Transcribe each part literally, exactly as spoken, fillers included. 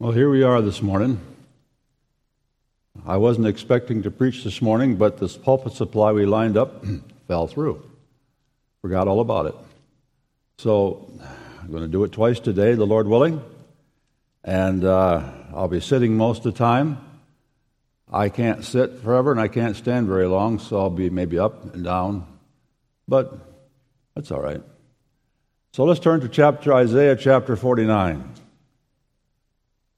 Well, here we are this morning. I wasn't expecting to preach this morning, but this pulpit supply we lined up fell through. Forgot all about it. So I'm going to do it twice today, the Lord willing. And uh, I'll be sitting most of the time. I can't sit forever and I can't stand very long, so I'll be maybe up and down. But that's all right. So let's turn to chapter Isaiah chapter forty-nine.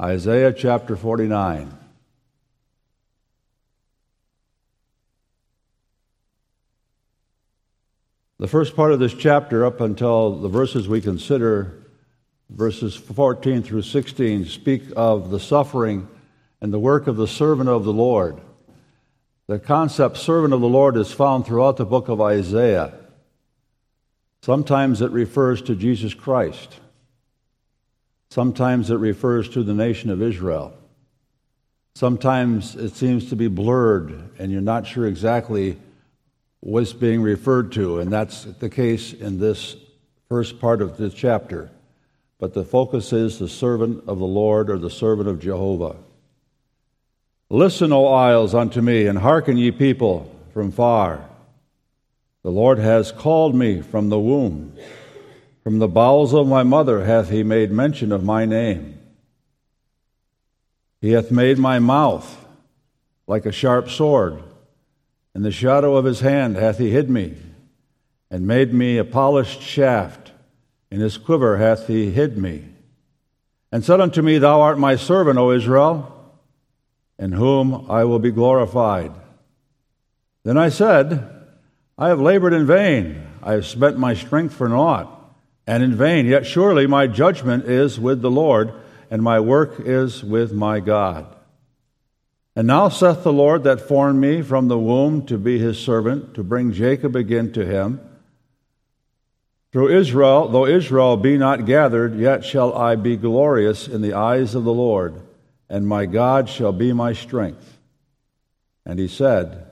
Isaiah chapter forty-nine. The first part of this chapter, up until the verses we consider, verses fourteen through sixteen, speak of the suffering and the work of the servant of the Lord. The concept servant of the Lord is found throughout the book of Isaiah. Sometimes it refers to Jesus Christ. Sometimes it refers to the nation of Israel. Sometimes it seems to be blurred and you're not sure exactly what's being referred to, and that's the case in this first part of the chapter. But the focus is the servant of the Lord or the servant of Jehovah. Listen, O isles, unto me, and hearken, ye people, from far. The Lord has called me from the womb. From the bowels of my mother hath he made mention of my name. He hath made my mouth like a sharp sword. In the shadow of his hand hath he hid me, and made me a polished shaft. In his quiver hath he hid me, and said unto me, Thou art my servant, O Israel, in whom I will be glorified. Then I said, I have labored in vain, I have spent my strength for naught, and in vain, yet surely my judgment is with the Lord, and my work is with my God. And now saith the Lord that formed me from the womb to be his servant, to bring Jacob again to him. Through Israel, though Israel be not gathered, yet shall I be glorious in the eyes of the Lord, and my God shall be my strength. And he said,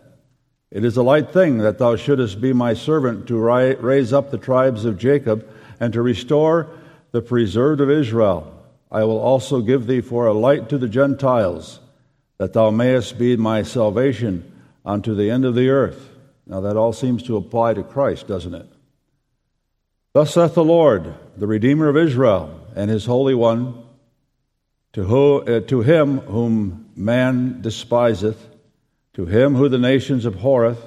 It is a light thing that thou shouldest be my servant to ri- raise up the tribes of Jacob, and to restore the preserved of Israel. I will also give thee for a light to the Gentiles, that thou mayest be my salvation unto the end of the earth. Now that all seems to apply to Christ, doesn't it? Thus saith the Lord, the Redeemer of Israel, and his Holy One, to, who, uh, to him whom man despiseth, to him who the nations abhorreth,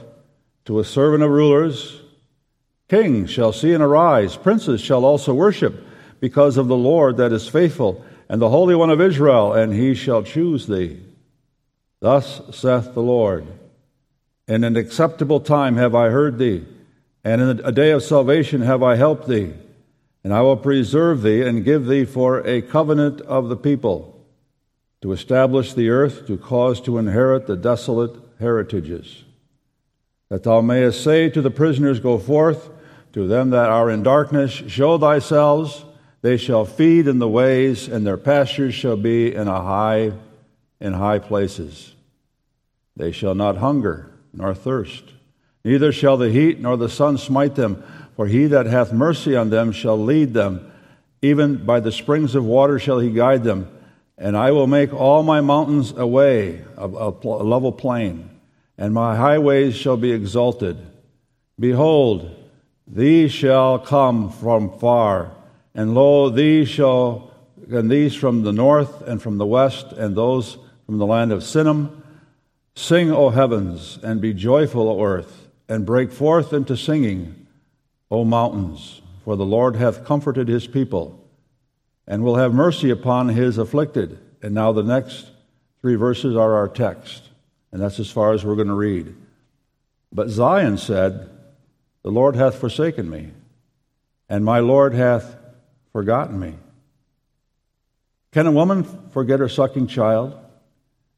to a servant of rulers, kings shall see and arise, princes shall also worship, because of the Lord that is faithful, and the Holy One of Israel, and he shall choose thee. Thus saith the Lord, In an acceptable time have I heard thee, and in a day of salvation have I helped thee, and I will preserve thee, and give thee for a covenant of the people, to establish the earth, to cause to inherit the desolate heritages, that thou mayest say to the prisoners, Go forth, to them that are in darkness, Show thyselves, they shall feed in the ways, and their pastures shall be in a high in high places. They shall not hunger, nor thirst, neither shall the heat nor the sun smite them, for he that hath mercy on them shall lead them, even by the springs of water shall he guide them, and I will make all my mountains a way, a, a level plain, and my highways shall be exalted. Behold, these shall come from far, and lo, these shall and these from the north and from the west, and those from the land of Sinim. Sing, O heavens, and be joyful, O earth, and break forth into singing, O mountains, for the Lord hath comforted his people, and will have mercy upon his afflicted. And now the next three verses are our text, and that's as far as we're going to read. But Zion said, The Lord hath forsaken me, and my Lord hath forgotten me. Can a woman forget her sucking child,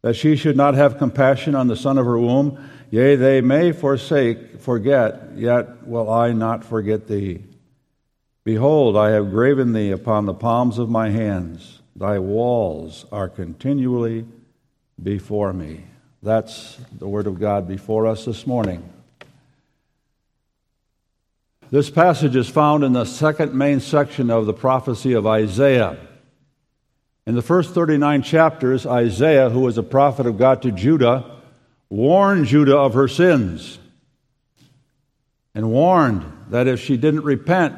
that she should not have compassion on the son of her womb? Yea, they may forsake, forget, yet will I not forget thee. Behold, I have graven thee upon the palms of my hands. Thy walls are continually before me. That's the word of God before us this morning. This passage is found in the second main section of the prophecy of Isaiah. In the first thirty-nine chapters, Isaiah, who was a prophet of God to Judah, warned Judah of her sins and warned that if she didn't repent,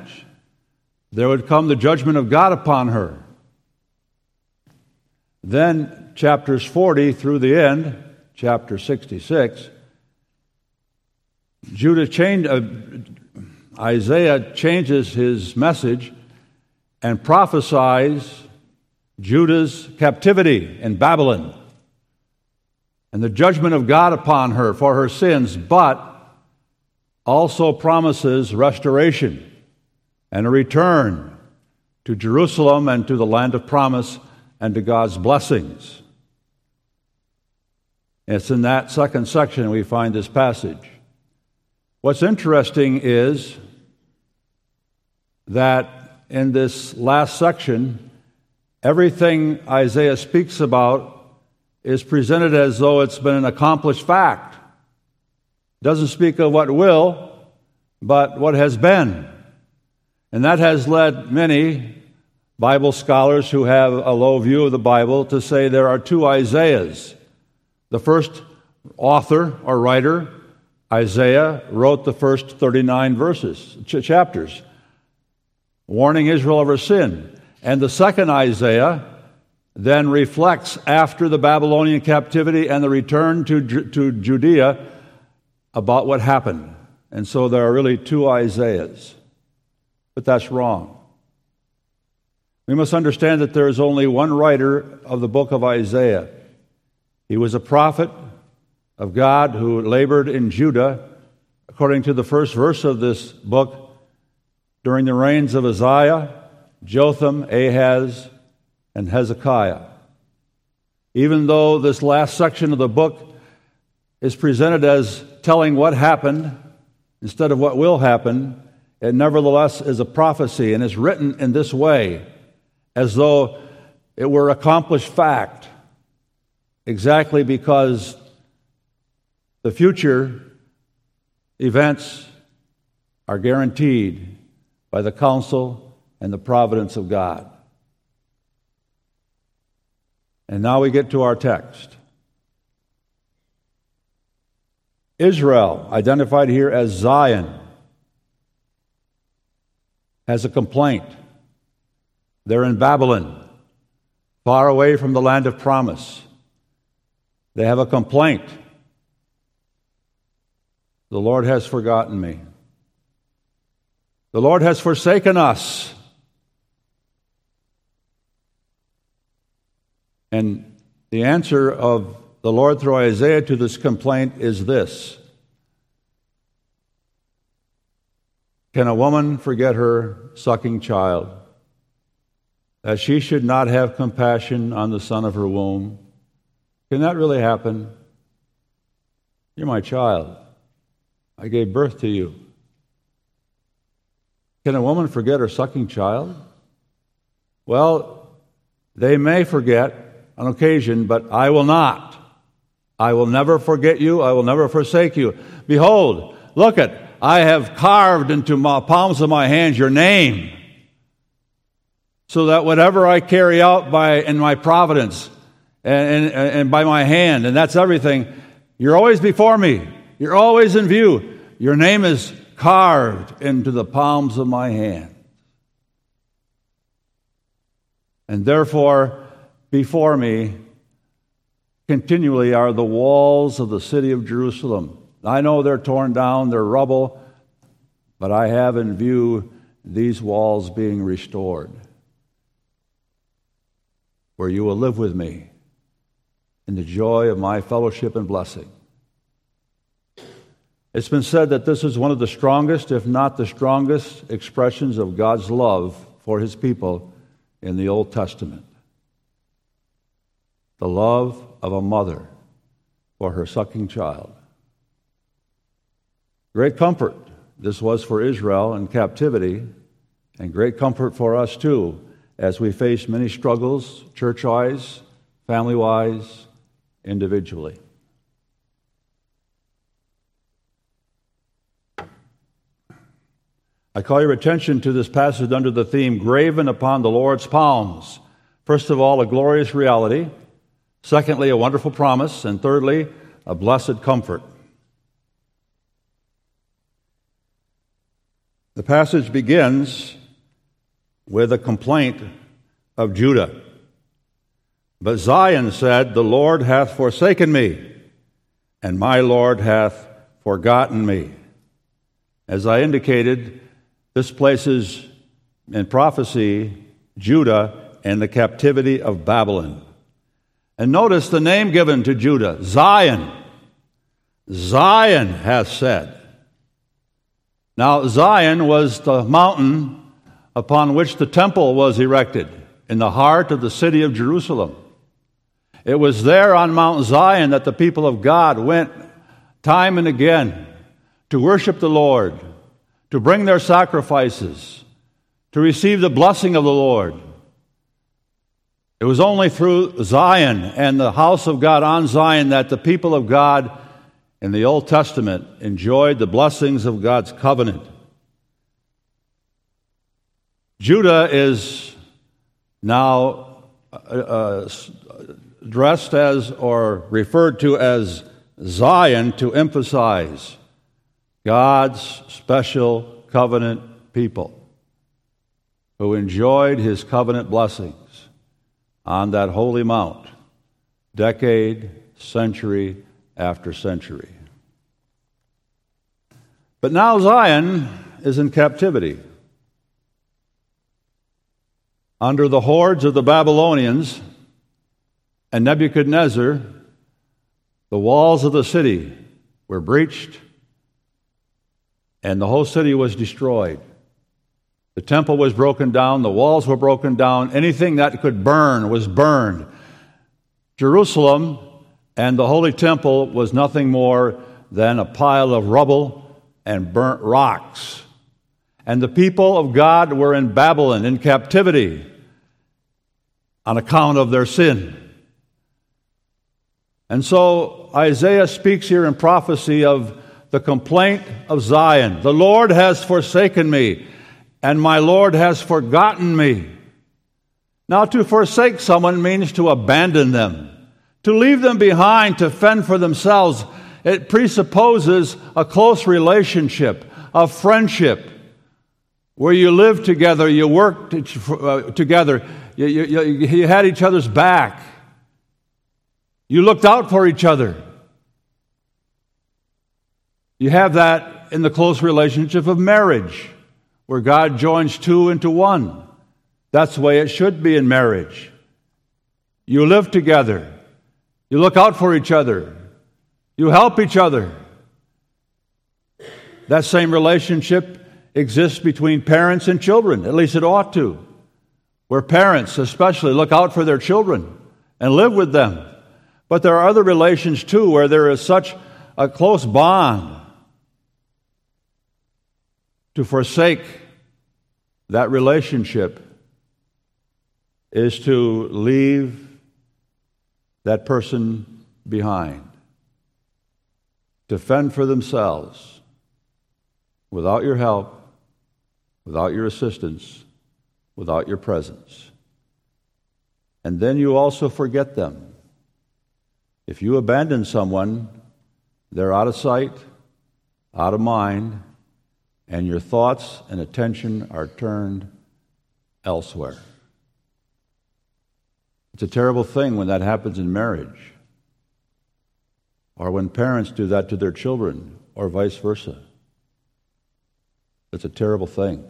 there would come the judgment of God upon her. Then chapters forty through the end, chapter sixty-six, Judah changed, uh, Isaiah changes his message and prophesies Judah's captivity in Babylon and the judgment of God upon her for her sins, but also promises restoration and a return to Jerusalem and to the land of promise and to God's blessings. It's in that second section we find this passage. What's interesting is that in this last section, everything Isaiah speaks about is presented as though it's been an accomplished fact. Doesn't speak of what will, but what has been. And that has led many Bible scholars who have a low view of the Bible to say there are two Isaiahs. The first author or writer, Isaiah, wrote the first thirty-nine verses, ch- chapters, warning Israel of her sin. And the second Isaiah then reflects after the Babylonian captivity and the return to, Ju- to Judea about what happened. And so there are really two Isaiahs. But that's wrong. We must understand that there is only one writer of the book of Isaiah. He was a prophet of God who labored in Judah, according to the first verse of this book, during the reigns of Uzziah, Jotham, Ahaz, and Hezekiah. Even though this last section of the book is presented as telling what happened instead of what will happen, it nevertheless is a prophecy and is written in this way, as though it were accomplished fact, exactly because the future events are guaranteed by the counsel and the providence of God. And now we get to our text. Israel, identified here as Zion, has a complaint. They're in Babylon, far away from the land of promise. They have a complaint. The Lord has forgotten me. The Lord has forsaken us. And the answer of the Lord through Isaiah to this complaint is this: can a woman forget her sucking child, that she should not have compassion on the son of her womb? Can that really happen? You're my child. I gave birth to you. Can a woman forget her sucking child? Well, they may forget on occasion, but I will not. I will never forget you. I will never forsake you. Behold, look at, I have carved into my palms of my hands your name, so that whatever I carry out by in my providence and, and, and by my hand, and that's everything, you're always before me. You're always in view. Your name is carved into the palms of my hand. And therefore, before me continually are the walls of the city of Jerusalem. I know they're torn down, they're rubble, but I have in view these walls being restored, where you will live with me in the joy of my fellowship and blessing. It's been said that this is one of the strongest, if not the strongest, expressions of God's love for His people in the Old Testament. The love of a mother for her suckling child. Great comfort this was for Israel in captivity, and great comfort for us too, as we face many struggles, church-wise, family-wise, individually. I call your attention to this passage under the theme, Graven Upon the Lord's Palms, First of all, a glorious reality. Secondly, a wonderful promise. And thirdly, a blessed comfort. The passage begins with a complaint of Judah. But Zion said, "The Lord hath forsaken me, and my Lord hath forgotten me." As I indicated, this places in prophecy Judah in the captivity of Babylon. And notice the name given to Judah, Zion. Zion hath said. Now, Zion was the mountain upon which the temple was erected in the heart of the city of Jerusalem. It was there on Mount Zion that the people of God went time and again to worship the Lord, to bring their sacrifices, to receive the blessing of the Lord. It was only through Zion and the house of God on Zion that the people of God in the Old Testament enjoyed the blessings of God's covenant. Judah is now uh, dressed as or referred to as Zion to emphasize God's special covenant people who enjoyed his covenant blessings on that holy mount decade, century after century. But now Zion is in captivity under the hordes of the Babylonians and Nebuchadnezzar. The walls of the city were breached, and the whole city was destroyed. The temple was broken down, the walls were broken down, anything that could burn was burned. Jerusalem and the holy temple was nothing more than a pile of rubble and burnt rocks. And the people of God were in Babylon in captivity on account of their sin. And so Isaiah speaks here in prophecy of the complaint of Zion. The Lord has forsaken me, and my Lord has forgotten me. Now, to forsake someone means to abandon them, to leave them behind, to fend for themselves. It presupposes a close relationship, a friendship, where you lived together, you worked together, you, you, you had each other's back. You looked out for each other. You have that in the close relationship of marriage, where God joins two into one. That's the way it should be in marriage. You live together. You look out for each other. You help each other. That same relationship exists between parents and children, at least it ought to, where parents especially look out for their children and live with them. But there are other relations too where there is such a close bond. To forsake that relationship is to leave that person behind, to fend for themselves without your help, without your assistance, without your presence. And then you also forget them. If you abandon someone, they're out of sight, out of mind, and your thoughts and attention are turned elsewhere. It's a terrible thing when that happens in marriage, or when parents do that to their children, or vice versa. It's a terrible thing.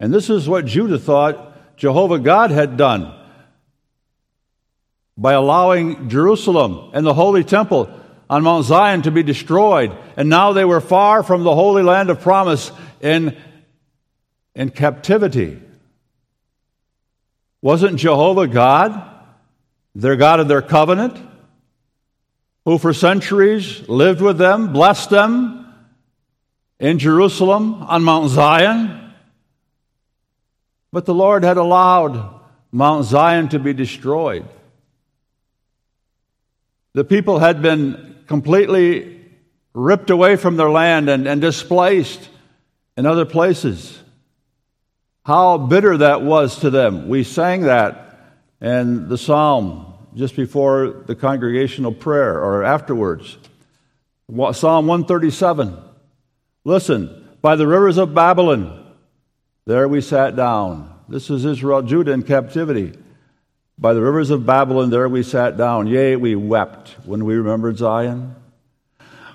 And this is what Judah thought Jehovah God had done by allowing Jerusalem and the holy temple on Mount Zion to be destroyed. And now they were far from the holy land of promise in, in captivity. Wasn't Jehovah God their God of their covenant, who for centuries lived with them, blessed them in Jerusalem on Mount Zion? But the Lord had allowed Mount Zion to be destroyed. The people had been completely ripped away from their land and, and displaced in other places. How bitter that was to them. We sang that and the psalm just before the congregational prayer or afterwards. Psalm one thirty-seven. Listen, by the rivers of Babylon, there we sat down. This is Israel, Judah in captivity. By the rivers of Babylon, there we sat down. Yea, we wept when we remembered Zion.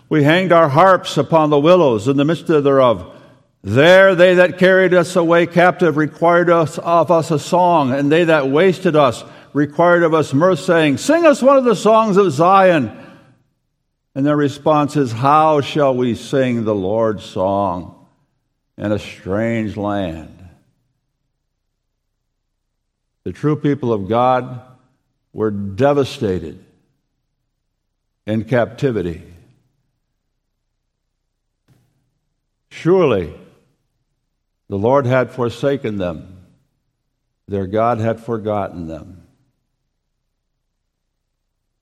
We hanged our harps upon the willows in the midst thereof. There they that carried us away captive required us of us a song, and they that wasted us required of us mirth, saying, Sing us one of the songs of Zion. And their response is, How shall we sing the Lord's song in a strange land? The true people of God were devastated in captivity. Surely the Lord had forsaken them. Their God had forgotten them.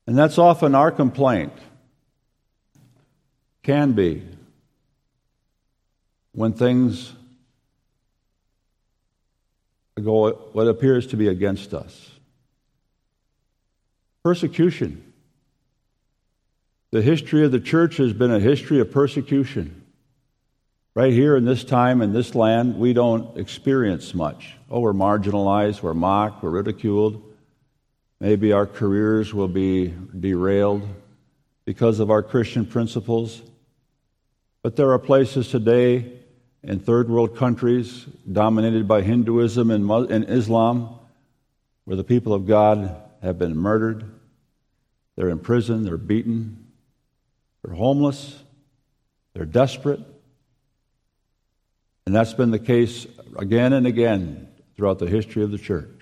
And that's often our complaint. Can be. When things go what appears to be against us. Persecution. The history of the church has been a history of persecution. Right here in this time, in this land, we don't experience much. Oh, we're marginalized, we're mocked, we're ridiculed. Maybe our careers will be derailed because of our Christian principles. But there are places today in third world countries dominated by Hinduism and, Muslim, and Islam where the people of God have been murdered, they're in prison, they're beaten, they're homeless, they're desperate. And that's been the case again and again throughout the history of the church.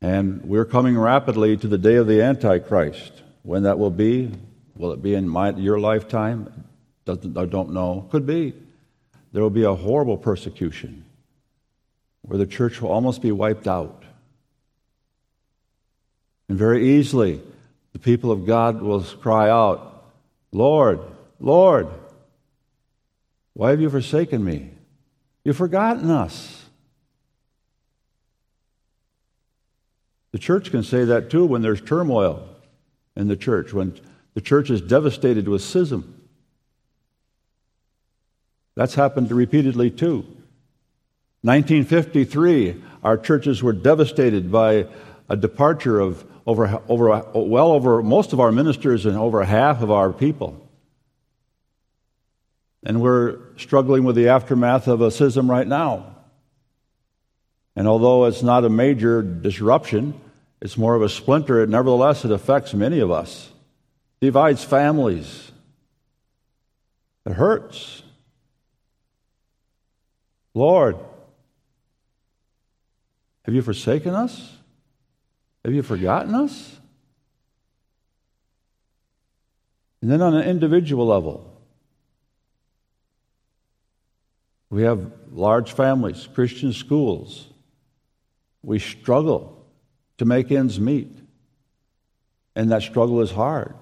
And we're coming rapidly to the day of the Antichrist. When that will be, will it be in my, your lifetime? I don't know. Could be. There will be a horrible persecution where the church will almost be wiped out. And very easily, the people of God will cry out, Lord, Lord, why have you forsaken me? You've forgotten us. The church can say that too when there's turmoil in the church, when the church is devastated with schism. That's happened repeatedly too. nineteen fifty-three, our churches were devastated by a departure of over, over, well over most of our ministers and over half of our people. And we're struggling with the aftermath of a schism right now. And although it's not a major disruption, it's more of a splinter, and nevertheless it affects many of us. It divides families. It hurts. Lord, have you forsaken us? Have you forgotten us? And then on an individual level, we have large families, Christian schools. We struggle to make ends meet, and that struggle is hard.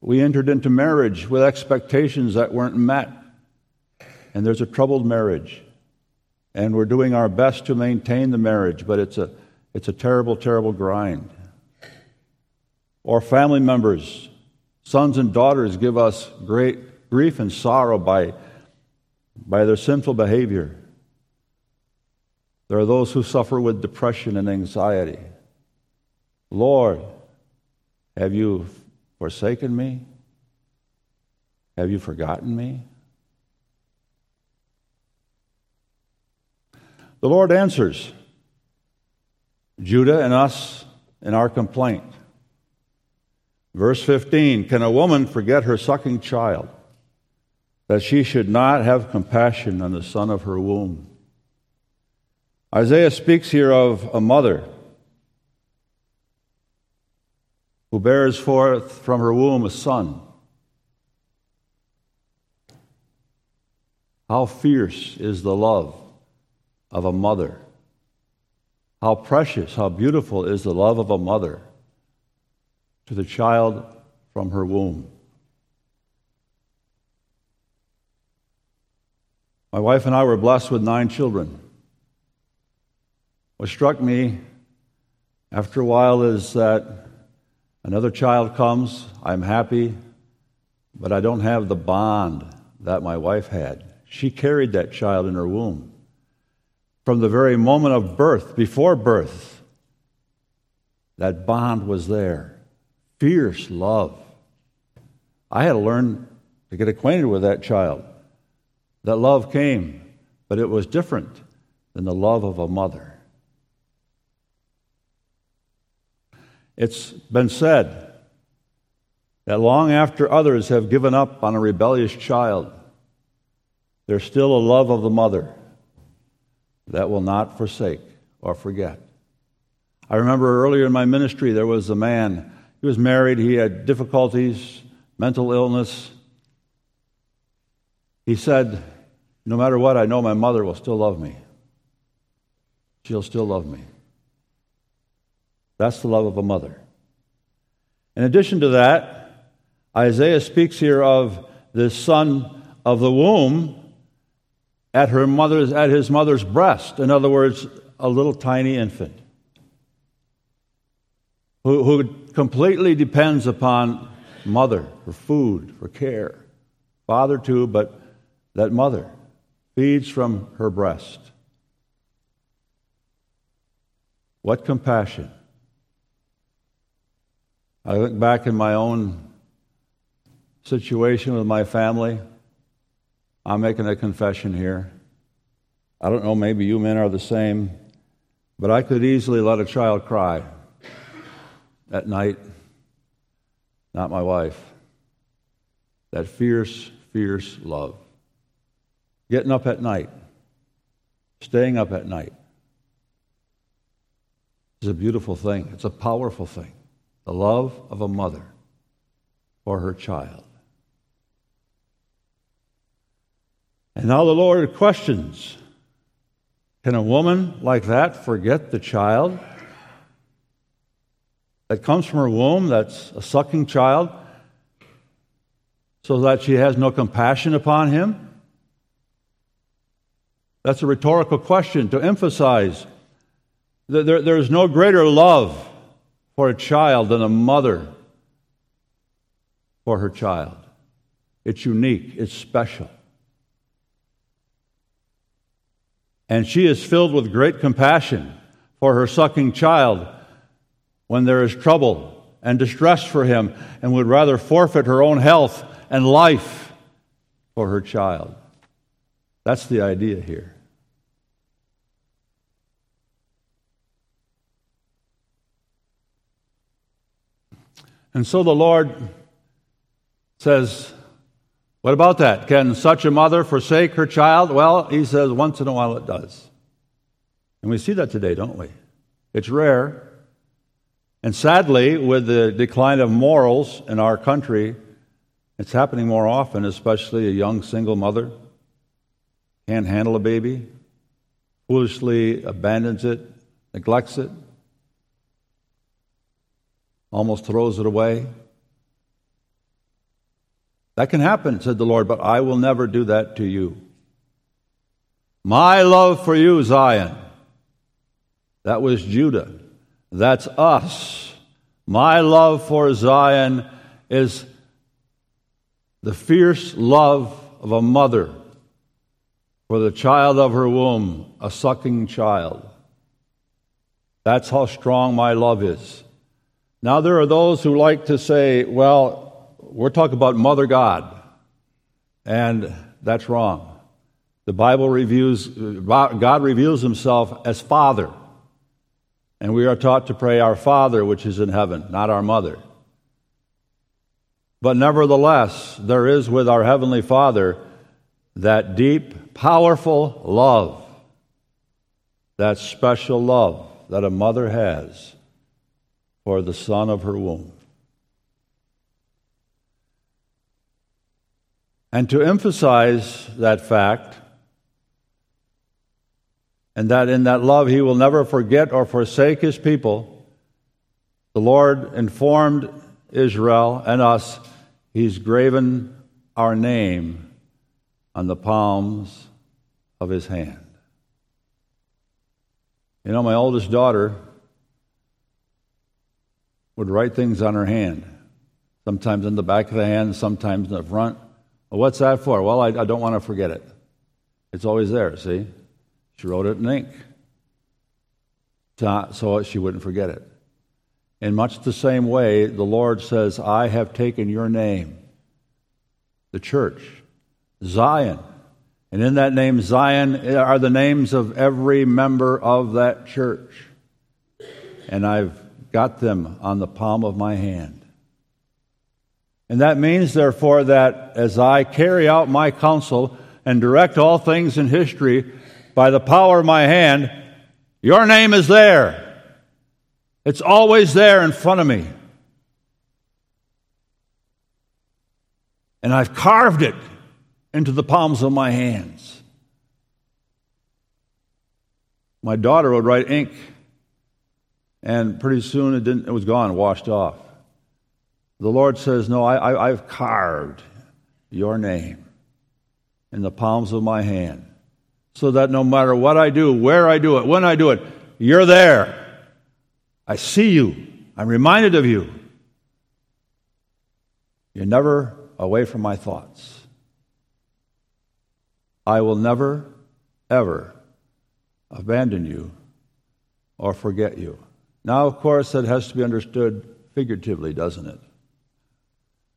We entered into marriage with expectations that weren't met. And there's a troubled marriage. And we're doing our best to maintain the marriage, but it's a it's a terrible, terrible grind. Or family members, sons and daughters give us great grief and sorrow by, by their sinful behavior. There are those who suffer with depression and anxiety. Lord, have you forsaken me? Have you forgotten me? The Lord answers Judah and us in our complaint. Verse fifteen, can a woman forget her sucking child, that she should not have compassion on the son of her womb? Isaiah speaks here of a mother who bears forth from her womb a son. How fierce is the love of a mother. How precious, how beautiful is the love of a mother to the child from her womb. My wife and I were blessed with nine children. What struck me after a while is that another child comes, I'm happy, but I don't have the bond that my wife had. She carried that child in her womb. From the very moment of birth, before birth, that bond was there. Fierce love. I had to learn to get acquainted with that child. That love came, but it was different than the love of a mother. It's been said that long after others have given up on a rebellious child, there's still a love of the mother that will not forsake or forget. I remember earlier in my ministry, there was a man. He was married. He had difficulties, mental illness. He said, no matter what, I know my mother will still love me. She'll still love me. That's the love of a mother. In addition to that, Isaiah speaks here of the son of the womb at her mother's, at his mother's breast. In other words, a little tiny infant who, who completely depends upon mother for food, for care. Father too, but that mother feeds from her breast. What compassion. I look back in my own situation with my family. I'm making a confession here. I don't know, maybe you men are the same, but I could easily let a child cry at night. Not my wife. That fierce, fierce love. Getting up at night. Staying up at night. It's a beautiful thing. It's a powerful thing. The love of a mother for her child. And now the Lord questions, can a woman like that forget the child that comes from her womb, that's a sucking child, so that she has no compassion upon him? That's a rhetorical question to emphasize that there, there is no greater love for a child than a mother for her child. It's unique. It's special. And she is filled with great compassion for her suckling child when there is trouble and distress for him, and would rather forfeit her own health and life for her child. That's the idea here. And so the Lord says, what about that? Can such a mother forsake her child? Well, he says, once in a while it does. And we see that today, don't we? It's rare. And sadly, with the decline of morals in our country, it's happening more often, especially a young single mother. Can't handle a baby. Foolishly abandons it, neglects it. Almost throws it away. That can happen, said the Lord, but I will never do that to you. My love for you, Zion. That was Judah. That's us. My love for Zion is the fierce love of a mother for the child of her womb, a sucking child. That's how strong my love is. Now there are those who like to say, well, we're talking about Mother God, and that's wrong. The Bible reveals, God reveals himself as Father, and we are taught to pray our Father which is in heaven, not our mother. But nevertheless, there is with our Heavenly Father that deep, powerful love, that special love that a mother has for the son of her womb. And to emphasize that fact, and that in that love he will never forget or forsake his people, the Lord informed Israel and us, he's graven our name on the palms of his hand. You know, my oldest daughter would write things on her hand, sometimes in the back of the hand, sometimes in the front. Well, what's that for? Well, I, I don't want to forget it. It's always there, see? She wrote it in ink so she wouldn't forget it. In much the same way, the Lord says, I have taken your name, the church, Zion. And in that name, Zion, are the names of every member of that church. And I've got them on the palm of my hand. And that means, therefore, that as I carry out my counsel and direct all things in history by the power of my hand, your name is there. It's always there in front of me. And I've carved it into the palms of my hands. My daughter would write ink, and pretty soon it didn't. It was gone, washed off. The Lord says, no, I, I, I've carved your name in the palms of my hand, so that no matter what I do, where I do it, when I do it, you're there. I see you. I'm reminded of you. You're never away from my thoughts. I will never, ever abandon you or forget you. Now, of course, that has to be understood figuratively, doesn't it?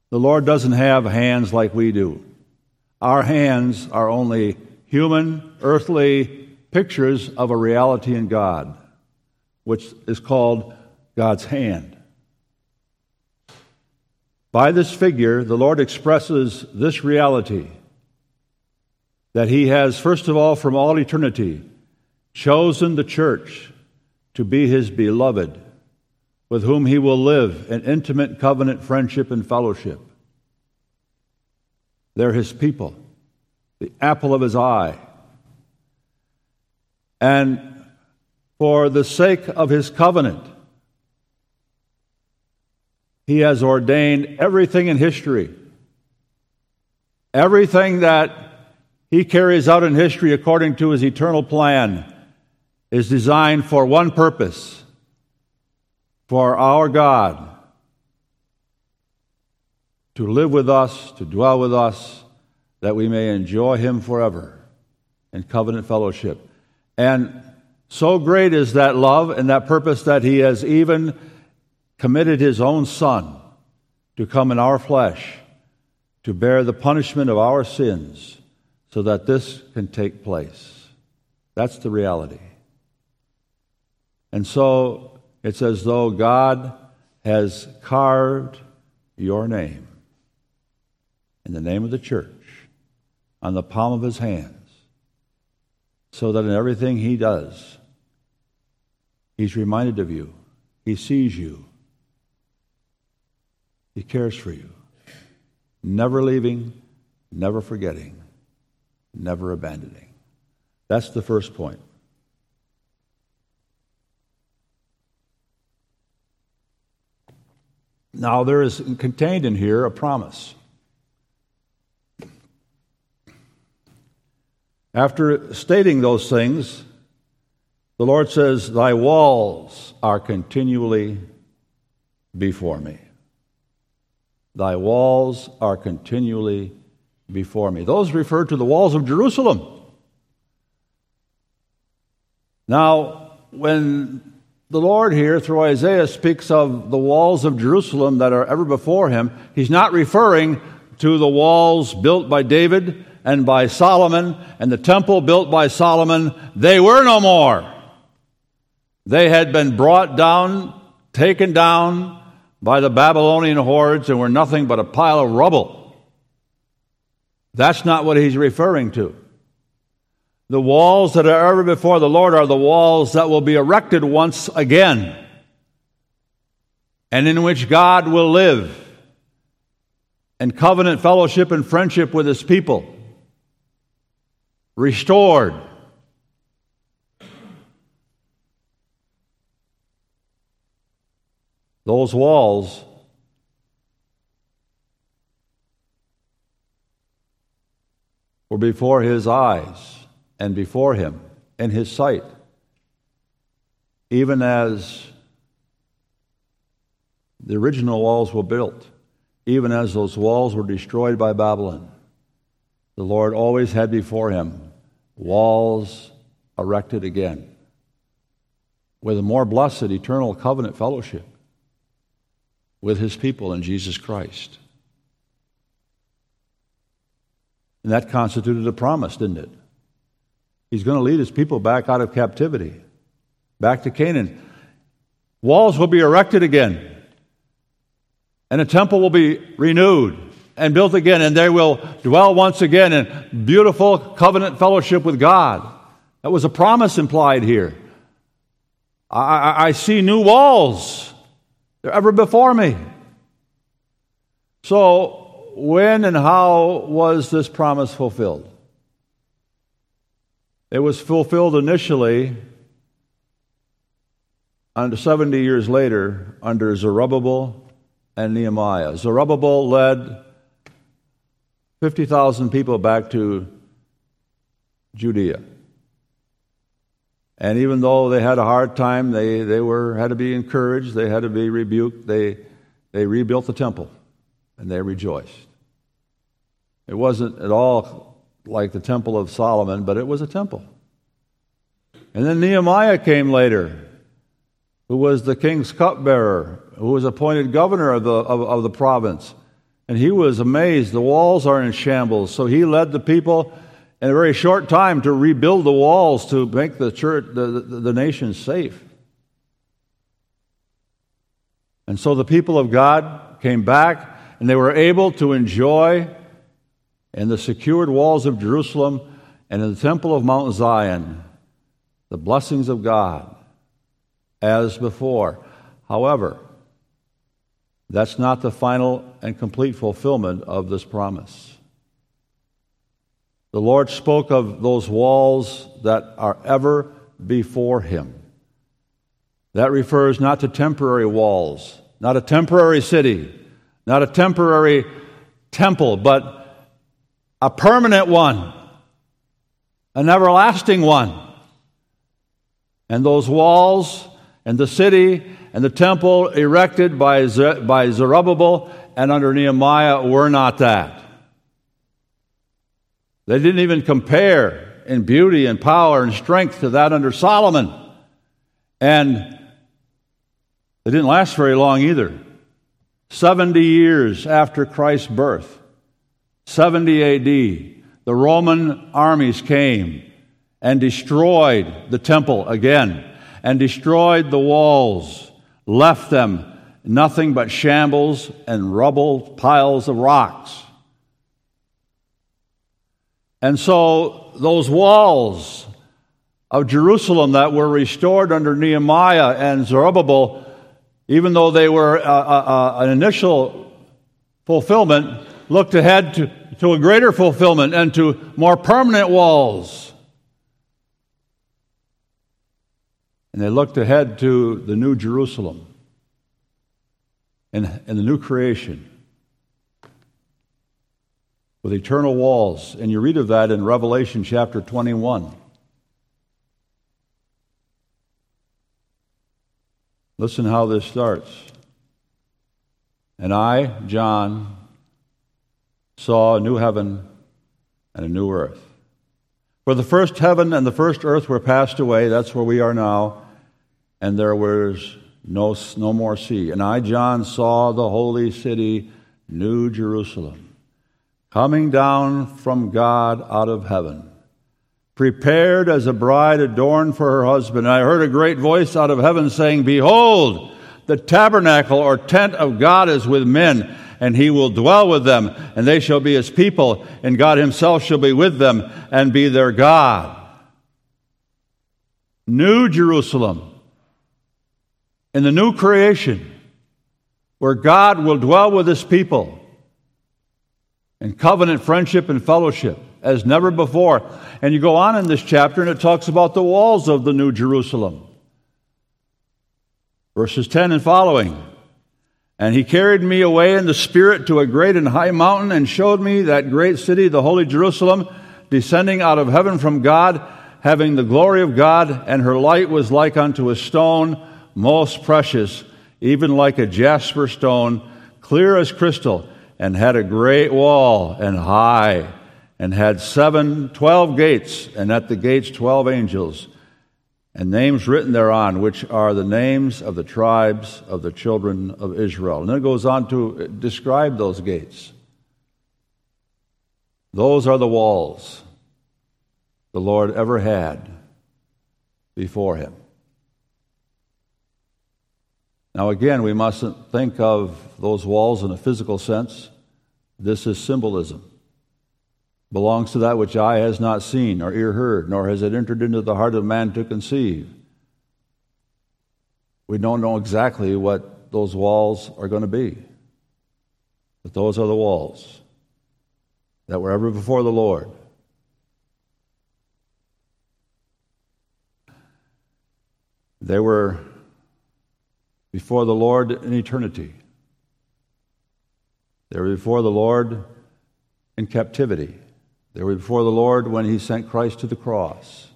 The Lord doesn't have hands like we do. Our hands are only human, earthly pictures of a reality in God, which is called God's hand. By this figure, the Lord expresses this reality, that He has, first of all, from all eternity, chosen the church to be His beloved, with whom He will live in intimate covenant friendship and fellowship. They're His people, the apple of His eye. And for the sake of His covenant, He has ordained everything in history. Everything that He carries out in history according to His eternal plan is designed for one purpose, for our God to live with us, to dwell with us, that we may enjoy Him forever in covenant fellowship. And so great is that love and that purpose that He has even committed His own Son to come in our flesh to bear the punishment of our sins so that this can take place. That's the reality. And so it's as though God has carved your name in the name of the church on the palm of His hand, so that in everything He does, He's reminded of you. He sees you. He cares for you. Never leaving, never forgetting, never abandoning. That's the first point. Now, there is contained in here a promise. After stating those things, the Lord says, thy walls are continually before me. Thy walls are continually before me. Those refer to the walls of Jerusalem. Now, when the Lord here, through Isaiah, speaks of the walls of Jerusalem that are ever before Him, He's not referring to the walls built by David and by Solomon, and the temple built by Solomon. They were no more. They had been brought down, taken down by the Babylonian hordes, and were nothing but a pile of rubble. That's not what He's referring to. The walls that are ever before the Lord are the walls that will be erected once again, and in which God will live in covenant fellowship and friendship with His people. Restored. Those walls were before His eyes and before Him in His sight. even as the original walls were built, even as those walls were destroyed by Babylon, the Lord always had before him walls erected again with a more blessed eternal covenant fellowship with his people in Jesus Christ. And that constituted a promise, didn't it? He's going to lead his people back out of captivity, back to Canaan. Walls will be erected again, and a temple will be renewed and built again, and they will dwell once again in beautiful covenant fellowship with God. That was a promise implied here. I, I, I see new walls. They're ever before me. So, when and how was this promise fulfilled? It was fulfilled initially under seventy years later under Zerubbabel and Nehemiah. Zerubbabel led fifty thousand people back to Judea. And even though they had a hard time, they, they were had to be encouraged, they had to be rebuked, they they rebuilt the temple, and they rejoiced. It wasn't at all like the temple of Solomon, but it was a temple. And then Nehemiah came later, who was the king's cupbearer, who was appointed governor of the of, of the province. And he was amazed. The walls are in shambles. So he led the people in a very short time to rebuild the walls to make the church, the, the, the nation safe. And so the people of God came back, and they were able to enjoy in the secured walls of Jerusalem and in the temple of Mount Zion the blessings of God as before. However, that's not the final and complete fulfillment of this promise. The Lord spoke of those walls that are ever before him. That refers not to temporary walls, not a temporary city, not a temporary temple, but a permanent one, an everlasting one. And those walls and the city and the temple erected by Zer- by Zerubbabel and under Nehemiah were not that. They didn't even compare in beauty and power and strength to that under Solomon. And they didn't last very long either. Seventy years after Christ's birth, seventy A D, the Roman armies came and destroyed the temple again and destroyed the walls, left them nothing but shambles and rubble, piles of rocks. And so those walls of Jerusalem that were restored under Nehemiah and Zerubbabel, even though they were uh, uh, an initial fulfillment, looked ahead to, to a greater fulfillment and to more permanent walls. And they looked ahead to the new Jerusalem and, and the new creation with eternal walls. And you read of that in Revelation chapter twenty-one. Listen how this starts. And I, John, saw a new heaven and a new earth. For the first heaven and the first earth were passed away. That's where we are now. And there was no, no more sea. And I, John, saw the holy city, New Jerusalem, coming down from God out of heaven, prepared as a bride adorned for her husband. And I heard a great voice out of heaven saying, Behold, the tabernacle or tent of God is with men, and he will dwell with them, and they shall be his people, and God himself shall be with them and be their God. New Jerusalem, in the new creation, where God will dwell with his people in covenant friendship and fellowship as never before. And you go on in this chapter, and it talks about the walls of the New Jerusalem. Verses ten and following. And he carried me away in the Spirit to a great and high mountain and showed me that great city, the holy Jerusalem, descending out of heaven from God, having the glory of God, and her light was like unto a stone most precious, even like a jasper stone, clear as crystal, and had a great wall and high, and had seven, twelve gates, and at the gates twelve angels, and names written thereon, which are the names of the tribes of the children of Israel. And then it goes on to describe those gates. Those are the walls the Lord ever had before him. Now again, we mustn't think of those walls in a physical sense. This is symbolism. Belongs to that which eye has not seen, or ear heard, nor has it entered into the heart of man to conceive. We don't know exactly what those walls are going to be, but those are the walls that were ever before the Lord. They were before the Lord in eternity. They were before the Lord in captivity. They were before the Lord when he sent Christ to the cross.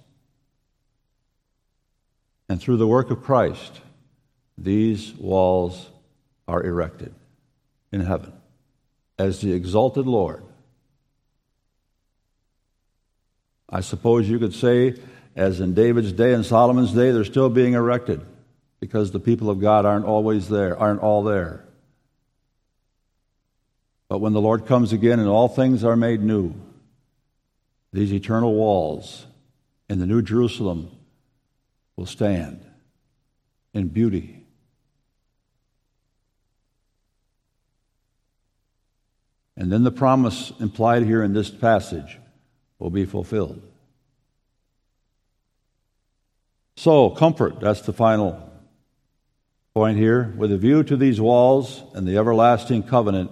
And through the work of Christ, these walls are erected in heaven as the exalted Lord. I suppose you could say, as in David's day and Solomon's day, they're still being erected because the people of God aren't always there, aren't all there. But when the Lord comes again and all things are made new, these eternal walls in the New Jerusalem will stand in beauty. And then the promise implied here in this passage will be fulfilled. So, comfort, that's the final point here. With a view to these walls and the everlasting covenant,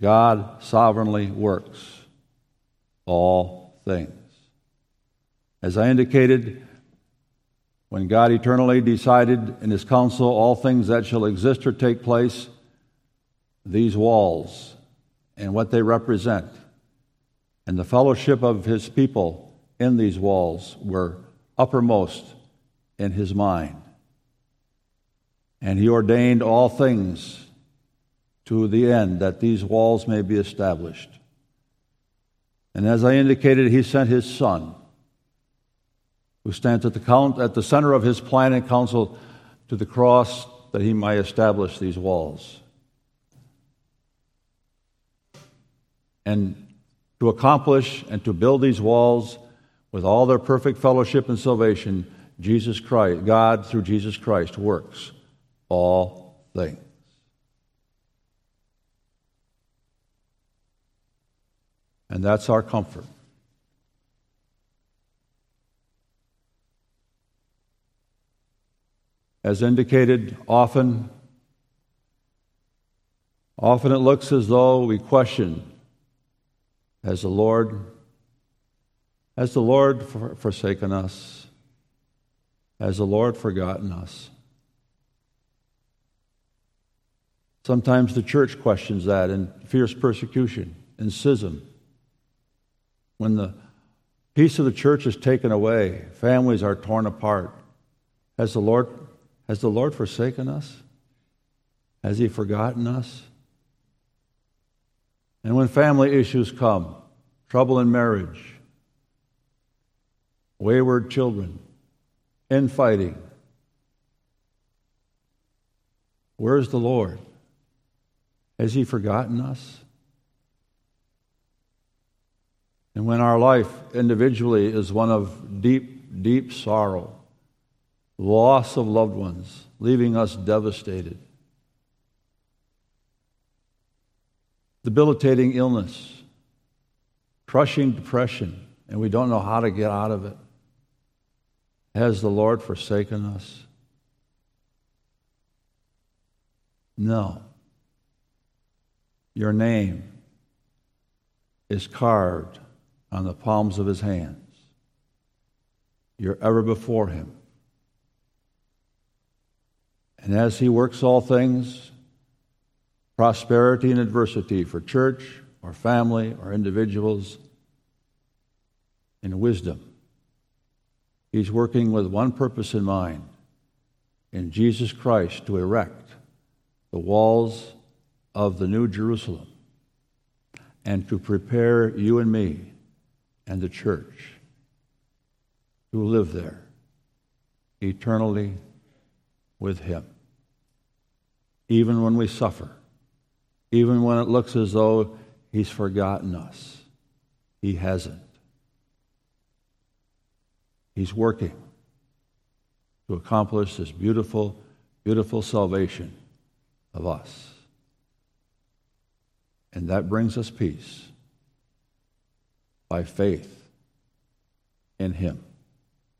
God sovereignly works all things. As I indicated, when God eternally decided in his counsel all things that shall exist or take place, these walls and what they represent and the fellowship of his people in these walls were uppermost in his mind. And he ordained all things to the end that these walls may be established. And as I indicated, he sent his Son, who stands at the count, at the center of his plan and counsel, to the cross that he might establish these walls. And to accomplish and to build these walls with all their perfect fellowship and salvation, Jesus Christ, God through Jesus Christ, works all things. And that's our comfort. As indicated, often, often it looks as though we question, has the Lord, has the Lord forsaken us? Has the Lord forgotten us? Sometimes the church questions that in fierce persecution, in schism. When the peace of the church is taken away, families are torn apart. Has the Lord, has the Lord forsaken us? Has he forgotten us? And when family issues come, trouble in marriage, wayward children, infighting, where's the Lord? Has he forgotten us? And when our life individually is one of deep, deep sorrow, loss of loved ones, leaving us devastated, debilitating illness, crushing depression, and we don't know how to get out of it, has the Lord forsaken us? No. Your name is carved on the palms of his hands. You're ever before him. And as he works all things, prosperity and adversity for church or family or individuals, in wisdom He's working with one purpose in mind, in Jesus Christ, to erect the walls of the New Jerusalem and to prepare you and me and the church to live there eternally with Him. Even when we suffer, even when it looks as though He's forgotten us, He hasn't. He's working to accomplish this beautiful, beautiful salvation of us. And that brings us peace by faith in Him.